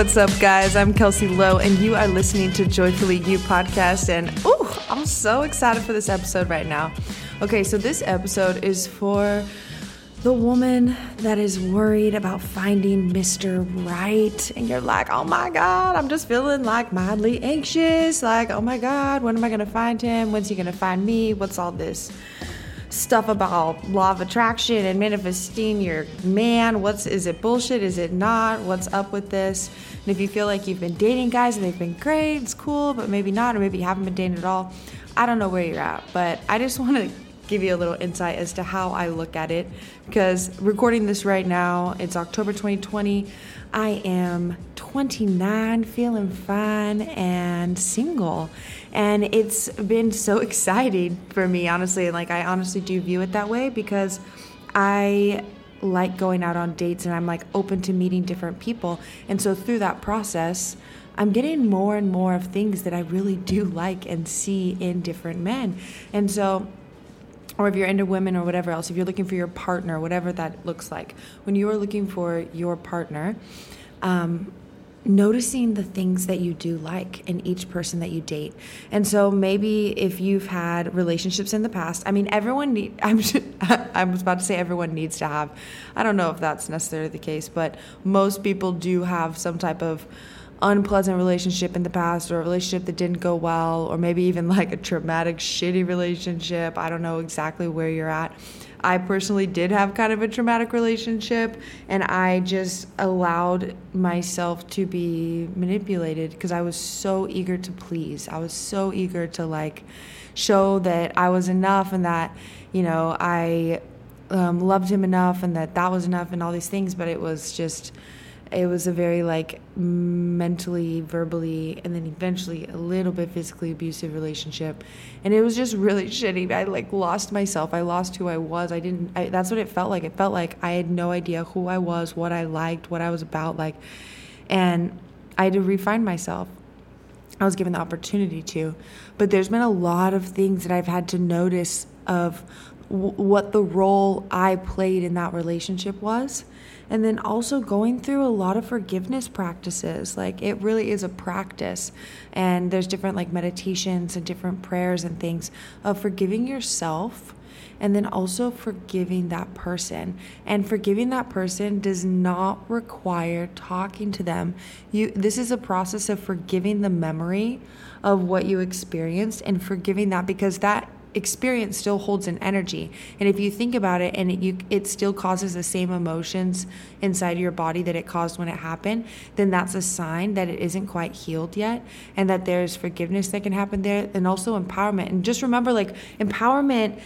What's up, guys? I'm Kelsey Lowe, and you are listening to Joyfully You Podcast, and ooh, I'm so excited for this episode right now. Okay, so this episode is for the woman that is worried about finding Mr. Right, and you're like, oh my God, I'm just feeling like mildly anxious, like, oh my God, when am I going to find him? When's he going to find me? What's all this stuff about law of attraction and manifesting your man? Is it bullshit? Is it not? What's up with this? And if you feel like you've been dating guys and they've been great, it's cool, but maybe not, or maybe you haven't been dating at all. I don't know where you're at, but I just want to give you a little insight as to how I look at it, because recording this right now, it's October 2020. I am 29, feeling fine and single, and it's been so exciting for me, honestly. Like, I honestly do view it that way because I like going out on dates and I'm like open to meeting different people, and so through that process I'm getting more and more of things that I really do like and see in different men. And so, or if you're into women or whatever else, if you're looking for your partner, whatever that looks like, when you are looking for your partner, noticing the things that you do like in each person that you date. And so maybe if you've had relationships in the past, I mean, I was about to say everyone needs to have, I don't know if that's necessarily the case, but most people do have some type of unpleasant relationship in the past, or a relationship that didn't go well, or maybe even like a traumatic, shitty relationship. I don't know exactly where you're at. I personally did have kind of a traumatic relationship, and I just allowed myself to be manipulated because I was so eager to please. I was so eager to like show that I was enough, and that, you know, I loved him enough, and that was enough, and all these things. But it was a very like mentally, verbally, and then eventually a little bit physically abusive relationship. And it was just really shitty. I like lost myself. I lost who I was. That's what it felt like. It felt like I had no idea who I was, what I liked, what I was about. And I had to refine myself. I was given the opportunity to, but there's been a lot of things that I've had to notice of what the role I played in that relationship was. And then also going through a lot of forgiveness practices. Like, it really is a practice. And there's different like meditations and different prayers and things of forgiving yourself, and then also forgiving that person. And forgiving that person does not require talking to them. This is a process of forgiving the memory of what you experienced and forgiving that, because that experience still holds an energy. And if you think about it, and it still causes the same emotions inside your body that it caused when it happened, then that's a sign that it isn't quite healed yet, and that there's forgiveness that can happen there, and also empowerment. And just remember, like, empowerment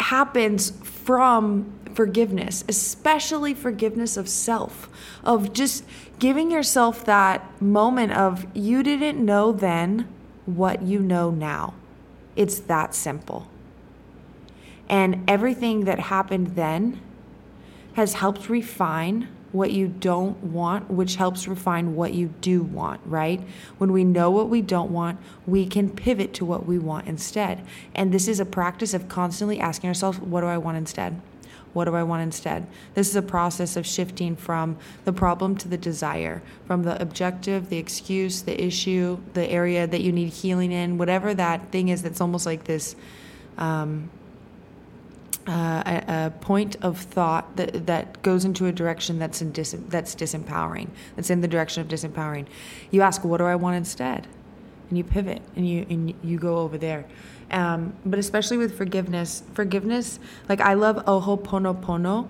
happens from forgiveness, especially forgiveness of self, of just giving yourself that moment of, you didn't know then what you know now. It's that simple. And everything that happened then has helped refine what you don't want, which helps refine what you do want, right? When we know what we don't want, we can pivot to what we want instead. And this is a practice of constantly asking ourselves, what do I want instead? What do I want instead? This is a process of shifting from the problem to the desire, from the objective, the excuse, the issue, the area that you need healing in, whatever that thing is. That's almost like this a point of thought that goes into a direction that's disempowering. That's in the direction of disempowering. You ask, what do I want instead? And you pivot, and you go over there. But especially with forgiveness, like, I love Ho'oponopono.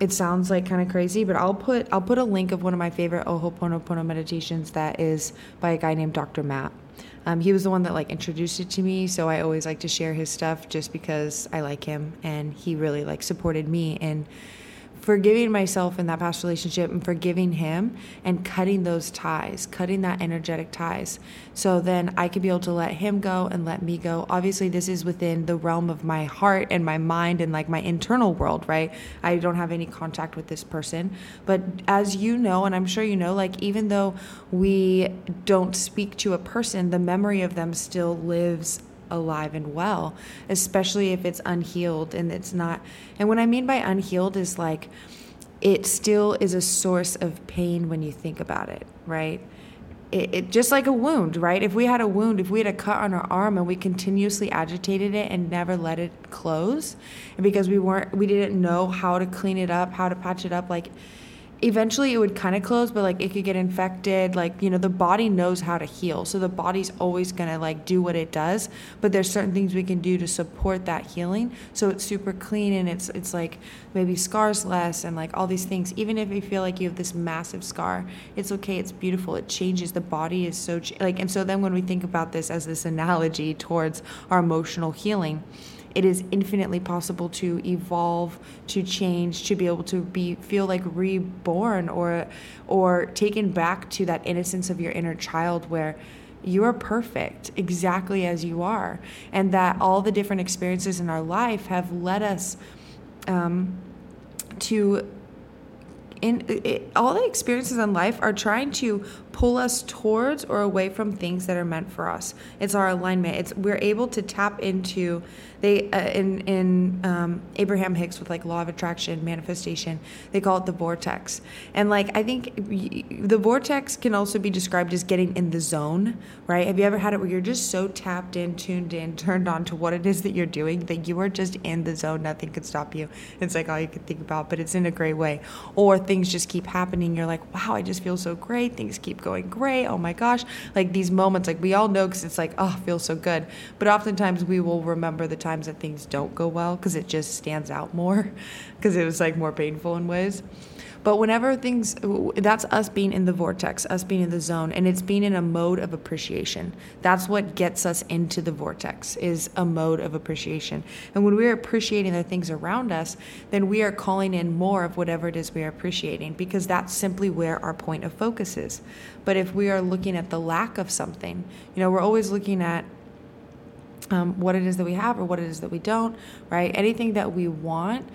It sounds like kind of crazy, but I'll put a link of one of my favorite Ho'oponopono meditations that is by a guy named Dr. Matt. He was the one that like introduced it to me, so I always like to share his stuff just because I like him, and he really like supported me in forgiving myself in that past relationship and forgiving him, and cutting those ties, cutting that energetic ties. So then I could be able to let him go and let me go. Obviously, this is within the realm of my heart and my mind and like my internal world, right? I don't have any contact with this person. But as you know, and I'm sure you know, like, even though we don't speak to a person, the memory of them still lives alive and well, especially if it's unhealed. And when I mean by unhealed is like it still is a source of pain when you think about it, right? It just like a wound, right? If we had a wound, if we had a cut on our arm and we continuously agitated it and never let it close, and because we didn't know how to clean it up, how to patch it up, like eventually it would kind of close, but like it could get infected. Like, you know, the body knows how to heal. So the body's always going to like do what it does, but there's certain things we can do to support that healing. So it's super clean and it's like maybe scars less and like all these things. Even if you feel like you have this massive scar, it's okay. It's beautiful. It changes. The body is so like, and so then when we think about this as this analogy towards our emotional healing, it is infinitely possible to evolve, to change, to be able to feel like reborn or taken back to that innocence of your inner child where you are perfect exactly as you are. And that all the different experiences in our life have led us all the experiences in life are trying to pull us towards or away from things that are meant for us. It's our alignment. We're able to tap into Abraham Hicks with like law of attraction, manifestation. They call it the vortex. And like I think the vortex can also be described as getting in the zone, right? Have you ever had it where you're just so tapped in, tuned in, turned on to what it is that you're doing that you are just in the zone? Nothing could stop you. It's like all you could think about, but it's in a great way. Or things just keep happening. You're like, wow, I just feel so great. Things keep going great. Oh my gosh. Like these moments, like we all know, because it's like, oh, feels so good. But oftentimes we will remember the times that things don't go well because it just stands out more because it was like more painful in ways. But whenever things, that's us being in the vortex, us being in the zone, and it's being in a mode of appreciation. That's what gets us into the vortex, is a mode of appreciation. And when we're appreciating the things around us, then we are calling in more of whatever it is we are appreciating, because that's simply where our point of focus is. But if we are looking at the lack of something, you know, we're always looking at what it is that we have or what it is that we don't, right? Anything that we want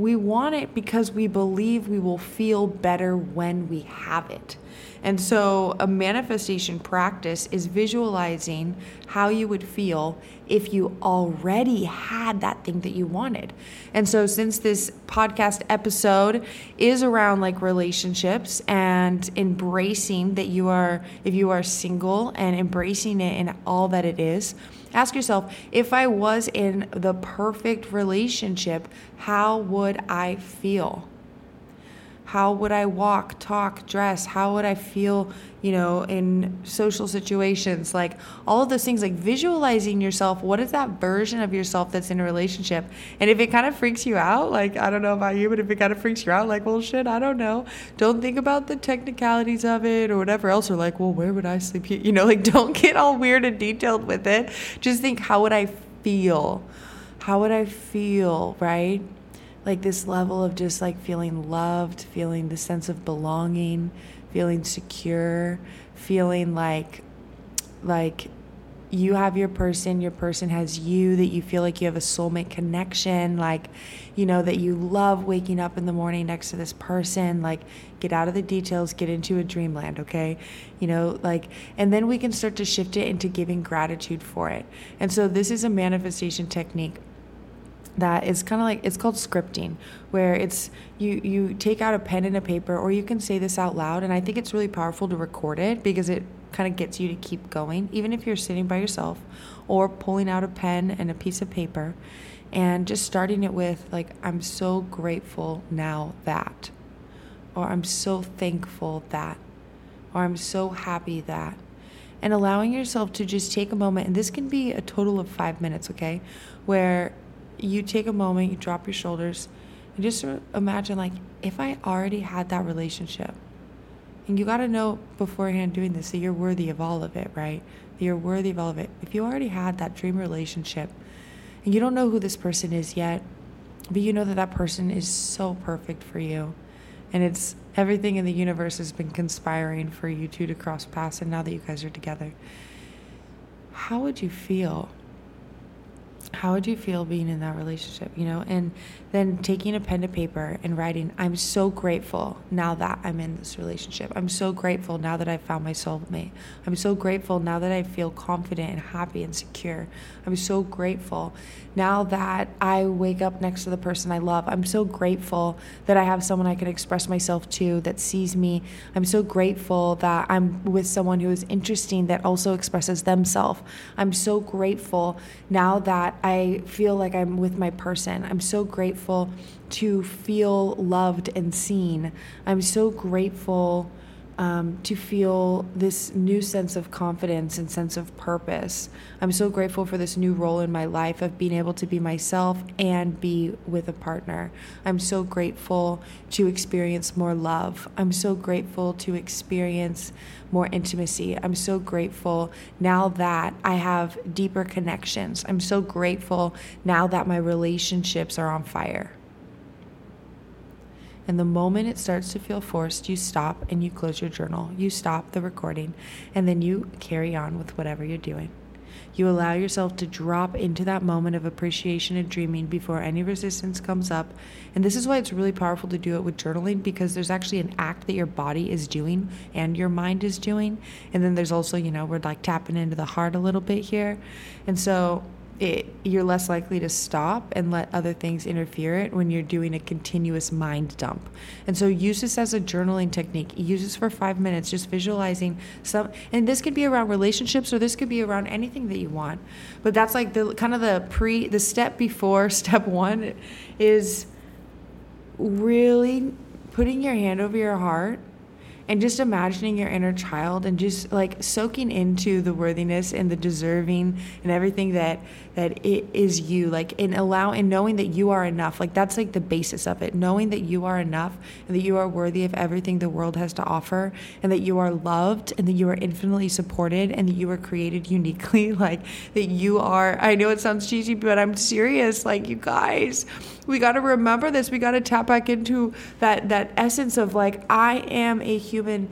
it because we believe we will feel better when we have it. And so a manifestation practice is visualizing how you would feel if you already had that thing that you wanted. And so since this podcast episode is around like relationships and embracing that you are, if you are single, and embracing it in all that it is, ask yourself, if I was in the perfect relationship, how would I feel? How would I walk, talk, dress? How would I feel, you know, in social situations? Like all of those things, like visualizing yourself. What is that version of yourself that's in a relationship? And if it kind of freaks you out, like, I don't know about you, but if it kind of freaks you out, like, well, shit, I don't know. Don't think about the technicalities of it or whatever else. Or like, well, where would I sleep here? You know, like don't get all weird and detailed with it. Just think, how would I feel? How would I feel, right? Like this level of just like feeling loved, feeling the sense of belonging, feeling secure, feeling like you have your person has you, that you feel like you have a soulmate connection, like, you know, that you love waking up in the morning next to this person. Like get out of the details, get into a dreamland, okay? You know, like, and then we can start to shift it into giving gratitude for it. And so this is a manifestation technique that is kind of like, it's called scripting, where it's you take out a pen and a paper, or you can say this out loud. And I think it's really powerful to record it because it kind of gets you to keep going, even if you're sitting by yourself, or pulling out a pen and a piece of paper and just starting it with like, I'm so grateful now that, or I'm so thankful that, or I'm so happy that. And allowing yourself to just take a moment, and this can be a total of 5 minutes, okay, where you take a moment, you drop your shoulders, and just sort of imagine, like, if I already had that relationship. And you got to know beforehand doing this that you're worthy of all of it, right? That you're worthy of all of it. If you already had that dream relationship, and you don't know who this person is yet, but you know that that person is so perfect for you, and it's everything in the universe has been conspiring for you two to cross paths, and now that you guys are together, how would you feel? how would you feel being in that relationship, you know? And then taking a pen to paper and writing, I'm so grateful now that I'm in this relationship. I'm so grateful now that I've found my soulmate. I'm so grateful now that I feel confident and happy and secure. I'm so grateful now that I wake up next to the person I love. I'm so grateful that I have someone I can express myself to that sees me. I'm so grateful that I'm with someone who is interesting that also expresses themselves. I'm so grateful now that I feel like I'm with my person. I'm so grateful to feel loved and seen. I'm so grateful to feel this new sense of confidence and sense of purpose. I'm so grateful for this new role in my life of being able to be myself and be with a partner. I'm so grateful to experience more love. I'm so grateful to experience more intimacy. I'm so grateful now that I have deeper connections. I'm so grateful now that my relationships are on fire. And the moment it starts to feel forced, you stop and you close your journal. You stop the recording, and then you carry on with whatever you're doing. You allow yourself to drop into that moment of appreciation and dreaming before any resistance comes up. And this is why it's really powerful to do it with journaling, because there's actually an act that your body is doing and your mind is doing. And then there's also, you know, we're like tapping into the heart a little bit here. And so you're less likely to stop and let other things interfere it when you're doing a continuous mind dump. And so use this as a journaling technique. Use this for 5 minutes, just visualizing some, and this could be around relationships or this could be around anything that you want. But that's like the kind of the step before step one is really putting your hand over your heart and just imagining your inner child and just like soaking into the worthiness and the deserving and everything that it is you, like, and allow and knowing that you are enough. Like that's like the basis of it, knowing that you are enough and that you are worthy of everything the world has to offer, and that you are loved and that you are infinitely supported and that you were created uniquely, like that you are, I know it sounds cheesy, but I'm serious. Like you guys, we got to remember this. We got to tap back into that essence of like, I am a human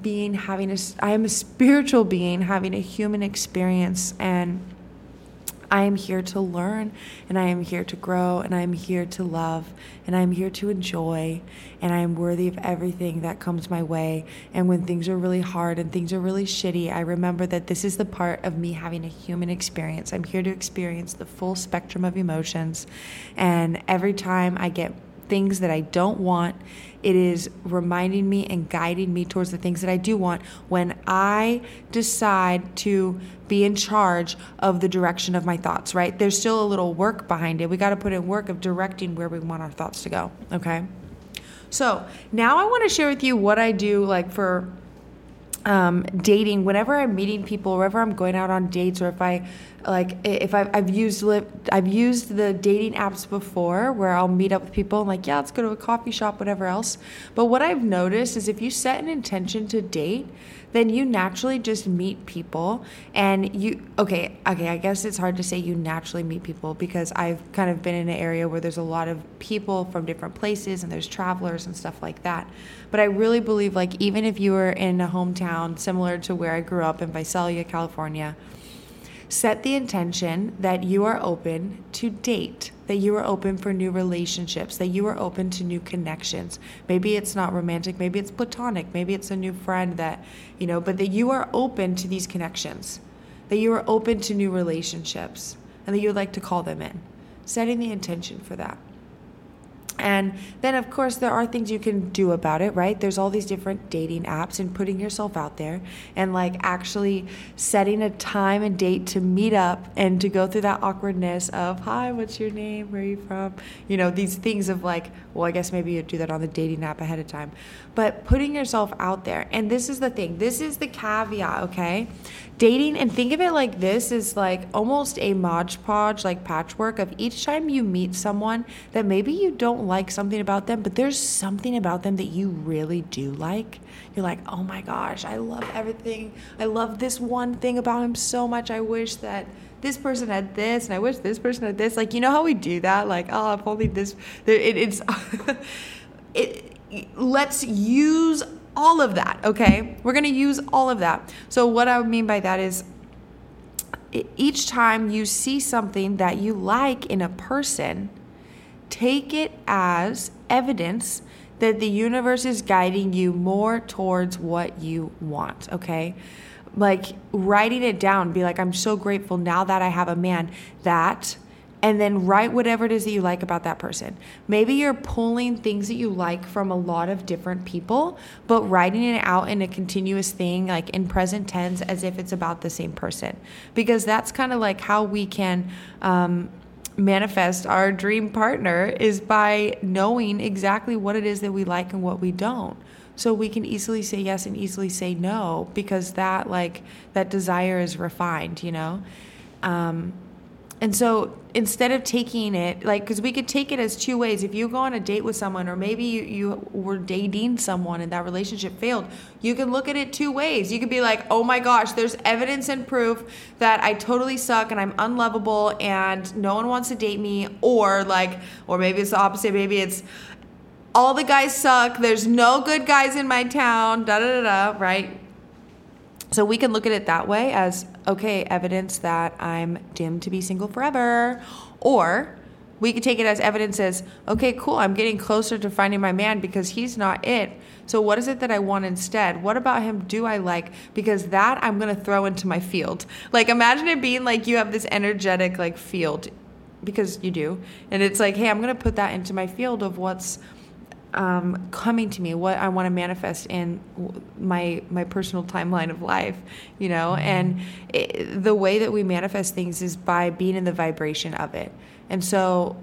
being I am a spiritual being having a human experience, and I am here to learn, and I am here to grow, and I am here to love, and I am here to enjoy, and I am worthy of everything that comes my way. And when things are really hard and things are really shitty, I remember that this is the part of me having a human experience. I'm here to experience the full spectrum of emotions, and every time I get things that I don't want, it is reminding me and guiding me towards the things that I do want when I decide to be in charge of the direction of my thoughts, right? There's still a little work behind it. We got to put in work of directing where we want our thoughts to go, okay? So now I want to share with you what I do like for dating. Whenever I'm meeting people, wherever I'm going out on dates, or I've used the dating apps before where I'll meet up with people and like, yeah, let's go to a coffee shop, whatever else. But what I've noticed is if you set an intention to date, then you naturally just meet people and I guess it's hard to say you naturally meet people because I've kind of been in an area where there's a lot of people from different places and there's travelers and stuff like that. But I really believe like even if you were in a hometown similar to where I grew up in Visalia, California, set the intention that you are open to date, that you are open for new relationships, that you are open to new connections. Maybe it's not romantic, maybe it's platonic, maybe it's a new friend that, you know, but that you are open to these connections, that you are open to new relationships, and that you would like to call them in. Setting the intention for that. And then, of course, there are things you can do about it, right? There's all these different dating apps and putting yourself out there and, like, actually setting a time and date to meet up and to go through that awkwardness of, hi, what's your name? Where are you from? You know, these things of, like, well, I guess maybe you do that on the dating app ahead of time. But putting yourself out there. And this is the thing. This is the caveat, okay? Dating, and think of it like this, is, like, almost a Mod Podge, like, patchwork of each time you meet someone that maybe you don't like something about them, but there's something about them that you really do like. You're like, oh my gosh, I love everything. I love this one thing about him so much. I wish that this person had this, and I wish this person had this. Like, you know how we do that? Like, oh, if only this. It's let's use all of that, okay? We're going to use all of that. So what I mean by that is each time you see something that you like in a person, take it as evidence that the universe is guiding you more towards what you want, okay? Like writing it down, be like, I'm so grateful now that I have a man that, and then write whatever it is that you like about that person. Maybe you're pulling things that you like from a lot of different people, but writing it out in a continuous thing, like in present tense, as if it's about the same person, because that's kind of like how we can manifest our dream partner, is by knowing exactly what it is that we like and what we don't. So we can easily say yes and easily say no, because that, like, that desire is refined, you know? And so instead of taking it, like, because we could take it as two ways. If you go on a date with someone, or maybe you were dating someone and that relationship failed, you can look at it two ways. You could be like, oh my gosh, there's evidence and proof that I totally suck and I'm unlovable and no one wants to date me. Or like, or maybe it's the opposite. Maybe it's, all the guys suck, there's no good guys in my town, da-da-da-da, right? So we can look at it that way as, okay, evidence that I'm doomed to be single forever. Or we could take it as evidence as, okay, cool, I'm getting closer to finding my man because he's not it. So what is it that I want instead? What about him do I like? Because that I'm going to throw into my field. Like, imagine it being like you have this energetic, like, field, because you do. And it's like, hey, I'm going to put that into my field of what's coming to me, what I want to manifest in my personal timeline of life, you know? And the way that we manifest things is by being in the vibration of it. And so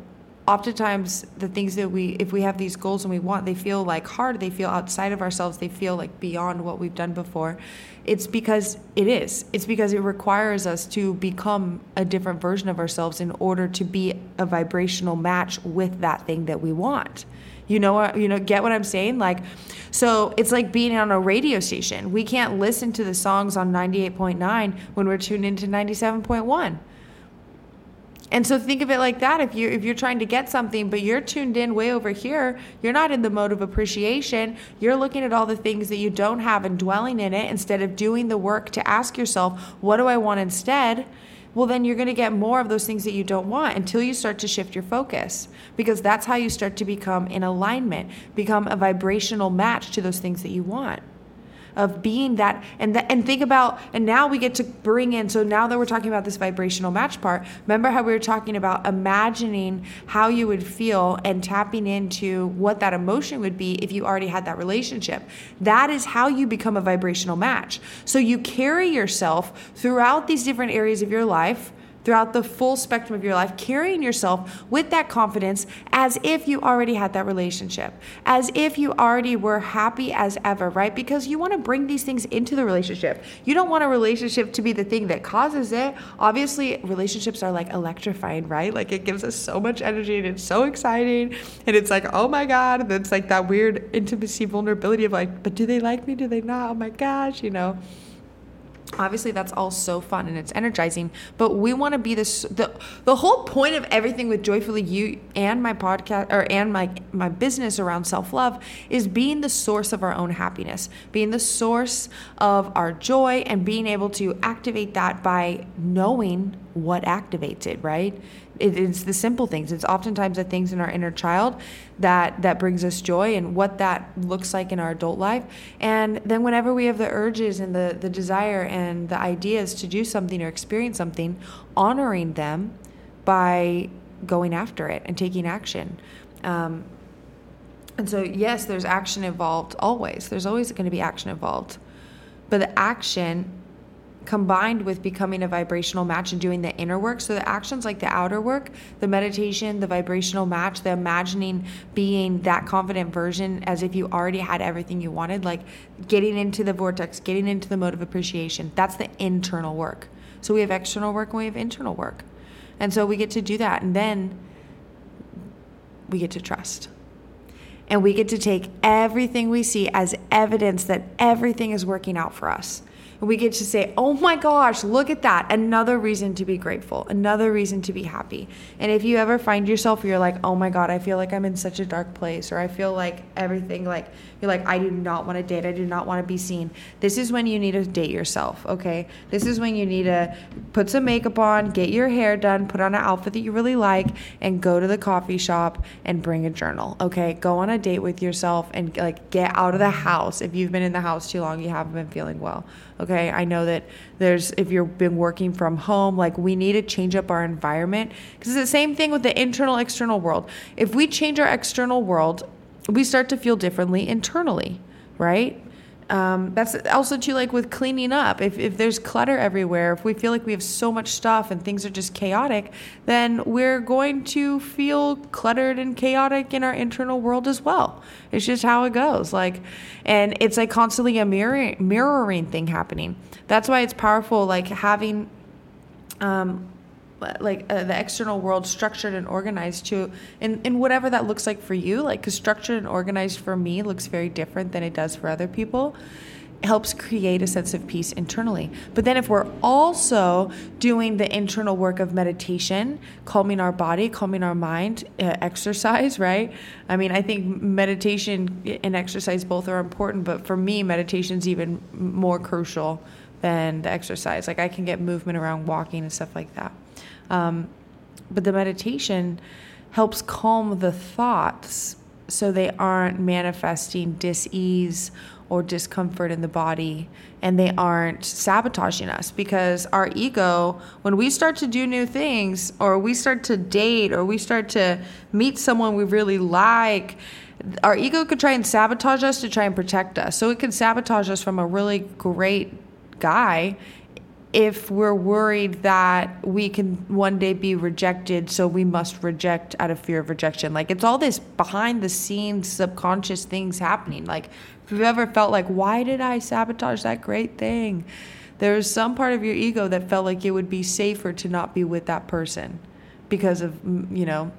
oftentimes the things that if we have these goals and we want, they feel like hard, they feel outside of ourselves, they feel like beyond what we've done before. It's because it is. It's because it requires us to become a different version of ourselves in order to be a vibrational match with that thing that we want. You know, get what I'm saying? Like, so it's like being on a radio station. We can't listen to the songs on 98.9 when we're tuned into 97.1. And so think of it like that. If you're trying to get something, but you're tuned in way over here, you're not in the mode of appreciation. You're looking at all the things that you don't have and dwelling in it instead of doing the work to ask yourself, what do I want instead? Well, then you're going to get more of those things that you don't want until you start to shift your focus, because that's how you start to become in alignment, become a vibrational match to those things that you want, of being that. And think about, and now we get to bring in, so now that we're talking about this vibrational match part, remember how we were talking about imagining how you would feel and tapping into what that emotion would be if you already had that relationship. That is how you become a vibrational match. So you carry yourself throughout these different areas of your life, throughout the full spectrum of your life, carrying yourself with that confidence as if you already had that relationship, as if you already were happy as ever, right? Because you want to bring these things into the relationship. You don't want a relationship to be the thing that causes it. Obviously, relationships are like electrifying, right? Like, it gives us so much energy and it's so exciting. And it's like, oh my God. And it's like that weird intimacy, vulnerability of like, but do they like me? Do they not? Oh my gosh, you know? Obviously, that's all so fun and it's energizing, but we want to be this. The whole point of everything with Joyfully You and my podcast, or and my business around self-love, is being the source of our own happiness, being the source of our joy, and being able to activate that by knowing what activates it, right? It's the simple things. It's oftentimes the things in our inner child that brings us joy, and what that looks like in our adult life. And then whenever we have the urges and the desire and the ideas to do something or experience something, honoring them by going after it and taking action. And so, yes, there's action involved always. There's always going to be action involved. But the action combined with becoming a vibrational match and doing the inner work. So the actions, like the outer work, the meditation, the vibrational match, the imagining being that confident version as if you already had everything you wanted, like getting into the vortex, getting into the mode of appreciation. That's the internal work. So we have external work and we have internal work. And so we get to do that. And then we get to trust. And we get to take everything we see as evidence that everything is working out for us. We get to say, oh my gosh, look at that. Another reason to be grateful. Another reason to be happy. And if you ever find yourself, you're like, oh my God, I feel like I'm in such a dark place, or I feel like everything, like you're like, I do not want to date. I do not want to be seen. This is when you need to date yourself. Okay. This is when you need to put some makeup on, get your hair done, put on an outfit that you really like, and go to the coffee shop and bring a journal. Okay. Go on a date with yourself and like get out of the house. If you've been in the house too long, you haven't been feeling well. Okay. I know that if you've been working from home, like we need to change up our environment, because it's the same thing with the internal, external world. If we change our external world, we start to feel differently internally, right? That's also too, like with cleaning up, if there's clutter everywhere, if we feel like we have so much stuff and things are just chaotic, then we're going to feel cluttered and chaotic in our internal world as well. It's just how it goes. Like, and it's like constantly a mirroring thing happening. That's why it's powerful, like having, the external world structured and organized too, and whatever that looks like for you, like, because structured and organized for me looks very different than it does for other people. It helps create a sense of peace internally. But then if we're also doing the internal work of meditation, calming our body, calming our mind, exercise, right? I mean, I think meditation and exercise both are important, but for me, meditation's even more crucial than the exercise. Like I can get movement around walking and stuff like that. But the meditation helps calm the thoughts so they aren't manifesting dis-ease or discomfort in the body, and they aren't sabotaging us, because our ego, when we start to do new things, or we start to date, or we start to meet someone we really like, our ego could try and sabotage us to try and protect us. So it can sabotage us from a really great guy if we're worried that we can one day be rejected, so we must reject out of fear of rejection. Like, it's all this behind the scenes subconscious things happening. Like, if you've ever felt like, why did I sabotage that great thing? There's some part of your ego that felt like it would be safer to not be with that person because of, you know,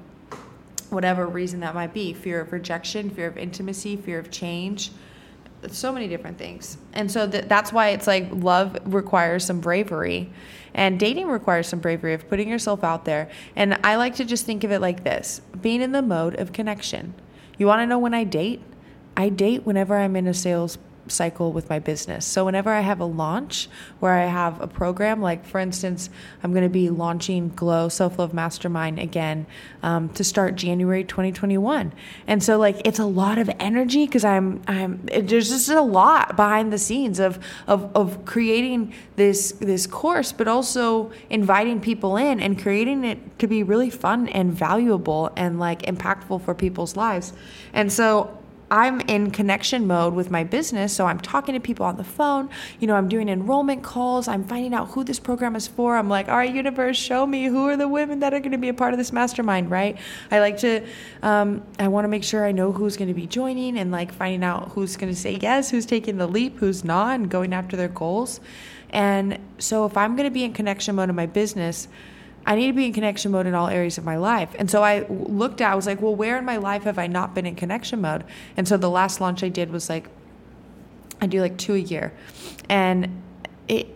whatever reason that might be. Fear of rejection, fear of intimacy, fear of change. So many different things. And so that's why it's like love requires some bravery, and dating requires some bravery of putting yourself out there. And I like to just think of it like this: being in the mode of connection. You want to know when I date whenever I'm in a sales cycle with my business. So whenever I have a launch where I have a program, like for instance, I'm going to be launching GLOW Self-Love Mastermind again to start January 2021. And so like, it's a lot of energy, because there's just a lot behind the scenes of creating this course, but also inviting people in and creating it to be really fun and valuable and like impactful for people's lives. And so I'm in connection mode with my business. So I'm talking to people on the phone. You know, I'm doing enrollment calls. I'm finding out who this program is for. I'm like, all right, universe, show me who are the women that are going to be a part of this mastermind, right? I want to make sure I know who's going to be joining, and like finding out who's going to say yes, who's taking the leap, who's not, and going after their goals. And so if I'm going to be in connection mode in my business, I need to be in connection mode in all areas of my life. And so I was like, well, where in my life have I not been in connection mode? And so the last launch I did was like, I do like 2 a year. And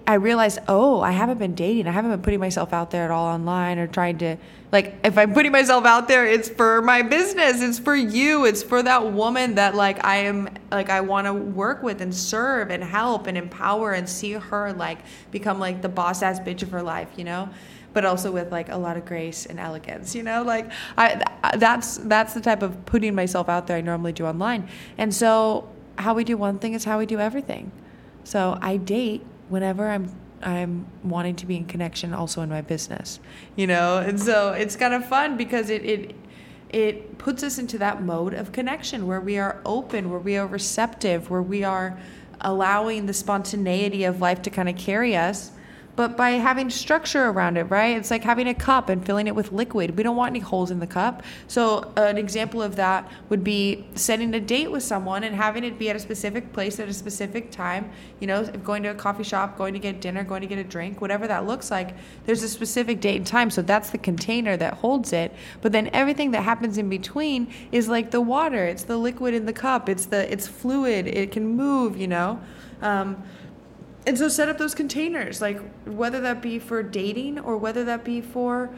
I realized, oh, I haven't been dating. I haven't been putting myself out there at all online, or trying to, like, if I'm putting myself out there, it's for my business. It's for you. It's for that woman that like, I am like, I want to work with and serve and help and empower and see her like become like the boss ass bitch of her life, you know? But also with like a lot of grace and elegance, you know, like that's the type of putting myself out there I normally do online. And so how we do one thing is how we do everything. So I date whenever I'm wanting to be in connection also in my business, you know? And so it's kind of fun because it puts us into that mode of connection where we are open, where we are receptive, where we are allowing the spontaneity of life to kind of carry us. But by having structure around it, right? It's like having a cup and filling it with liquid. We don't want any holes in the cup. So an example of that would be setting a date with someone and having it be at a specific place at a specific time, you know, going to a coffee shop, going to get dinner, going to get a drink, whatever that looks like. There's a specific date and time. So that's the container that holds it. But then everything that happens in between is like the water. It's the liquid in the cup. It's fluid. It can move, you know? And so set up those containers, like whether that be for dating or whether that be for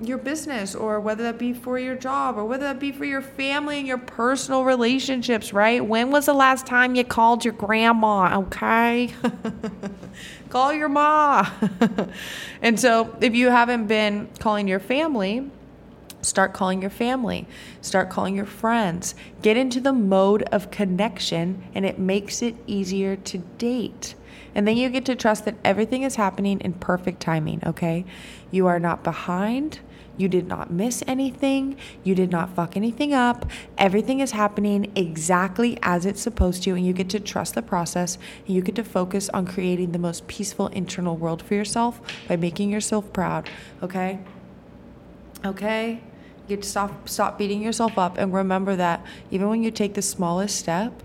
your business or whether that be for your job or whether that be for your family and your personal relationships, right? When was the last time you called your grandma, okay? Call your ma. And so if you haven't been calling your family, start calling your family, start calling your friends, get into the mode of connection, and it makes it easier to date. And then you get to trust that everything is happening in perfect timing, okay? You are not behind. You did not miss anything. You did not fuck anything up. Everything is happening exactly as it's supposed to, and you get to trust the process. And you get to focus on creating the most peaceful internal world for yourself by making yourself proud, okay? Okay? You get to stop beating yourself up, and remember that even when you take the smallest step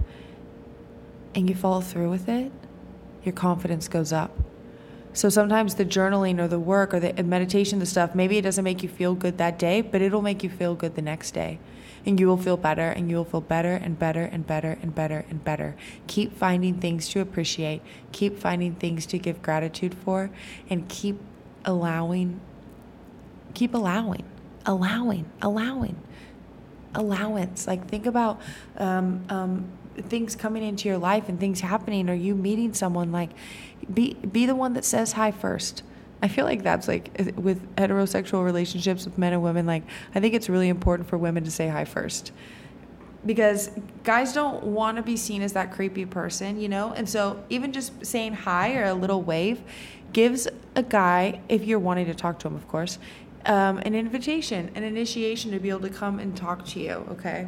and you follow through with it, your confidence goes up. So sometimes the journaling or the work or the meditation, the stuff, maybe it doesn't make you feel good that day, but it'll make you feel good the next day. And you will feel better, and you will feel better and better and better and better and better. Keep finding things to appreciate. Keep finding things to give gratitude for, and keep allowing allowance. Like think about things coming into your life and things happening, or you meeting someone. Like be the one that says hi first. I feel like that's like with heterosexual relationships with men and women, like I think it's really important for women to say hi first, because guys don't want to be seen as that creepy person, you know? And so even just saying hi or a little wave gives a guy, if you're wanting to talk to him, of course, an invitation, an initiation to be able to come and talk to you, okay?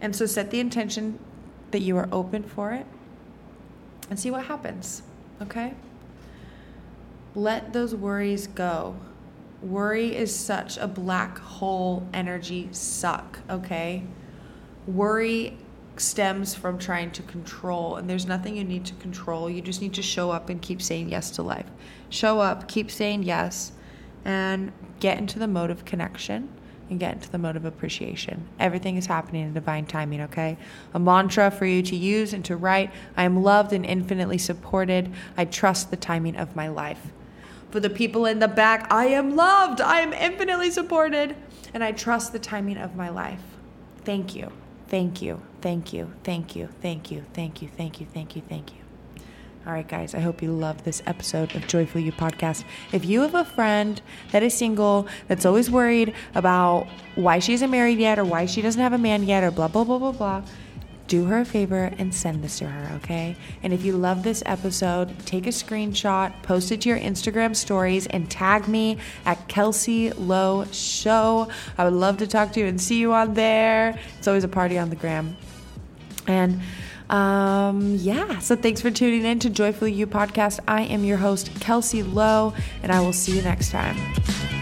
And so set the intention that you are open for it and see what happens, okay? Let those worries go. Worry is such a black hole energy suck, okay? Worry stems from trying to control, and there's nothing you need to control. You just need to show up and keep saying yes to life. Show up, keep saying yes, and get into the mode of connection and get into the mode of appreciation. Everything is happening in divine timing, okay? A mantra for you to use and to write: I am loved and infinitely supported. I trust the timing of my life. For the people in the back, I am loved, I am infinitely supported, and I trust the timing of my life. Thank you. Thank you. Thank you. Thank you. Thank you. Thank you. Thank you. Thank you. Thank you. All right, guys, I hope you love this episode of Joyfully You Podcast. If you have a friend that is single, that's always worried about why she isn't married yet or why she doesn't have a man yet or blah, blah, blah, blah, blah, do her a favor and send this to her, okay? And if you love this episode, take a screenshot, post it to your Instagram stories, and tag me at Kelsey Lowe Show. I would love to talk to you and see you on there. It's always a party on the gram. And so thanks for tuning in to Joyfully You Podcast. I am your host, Kelsey Lowe, and I will see you next time.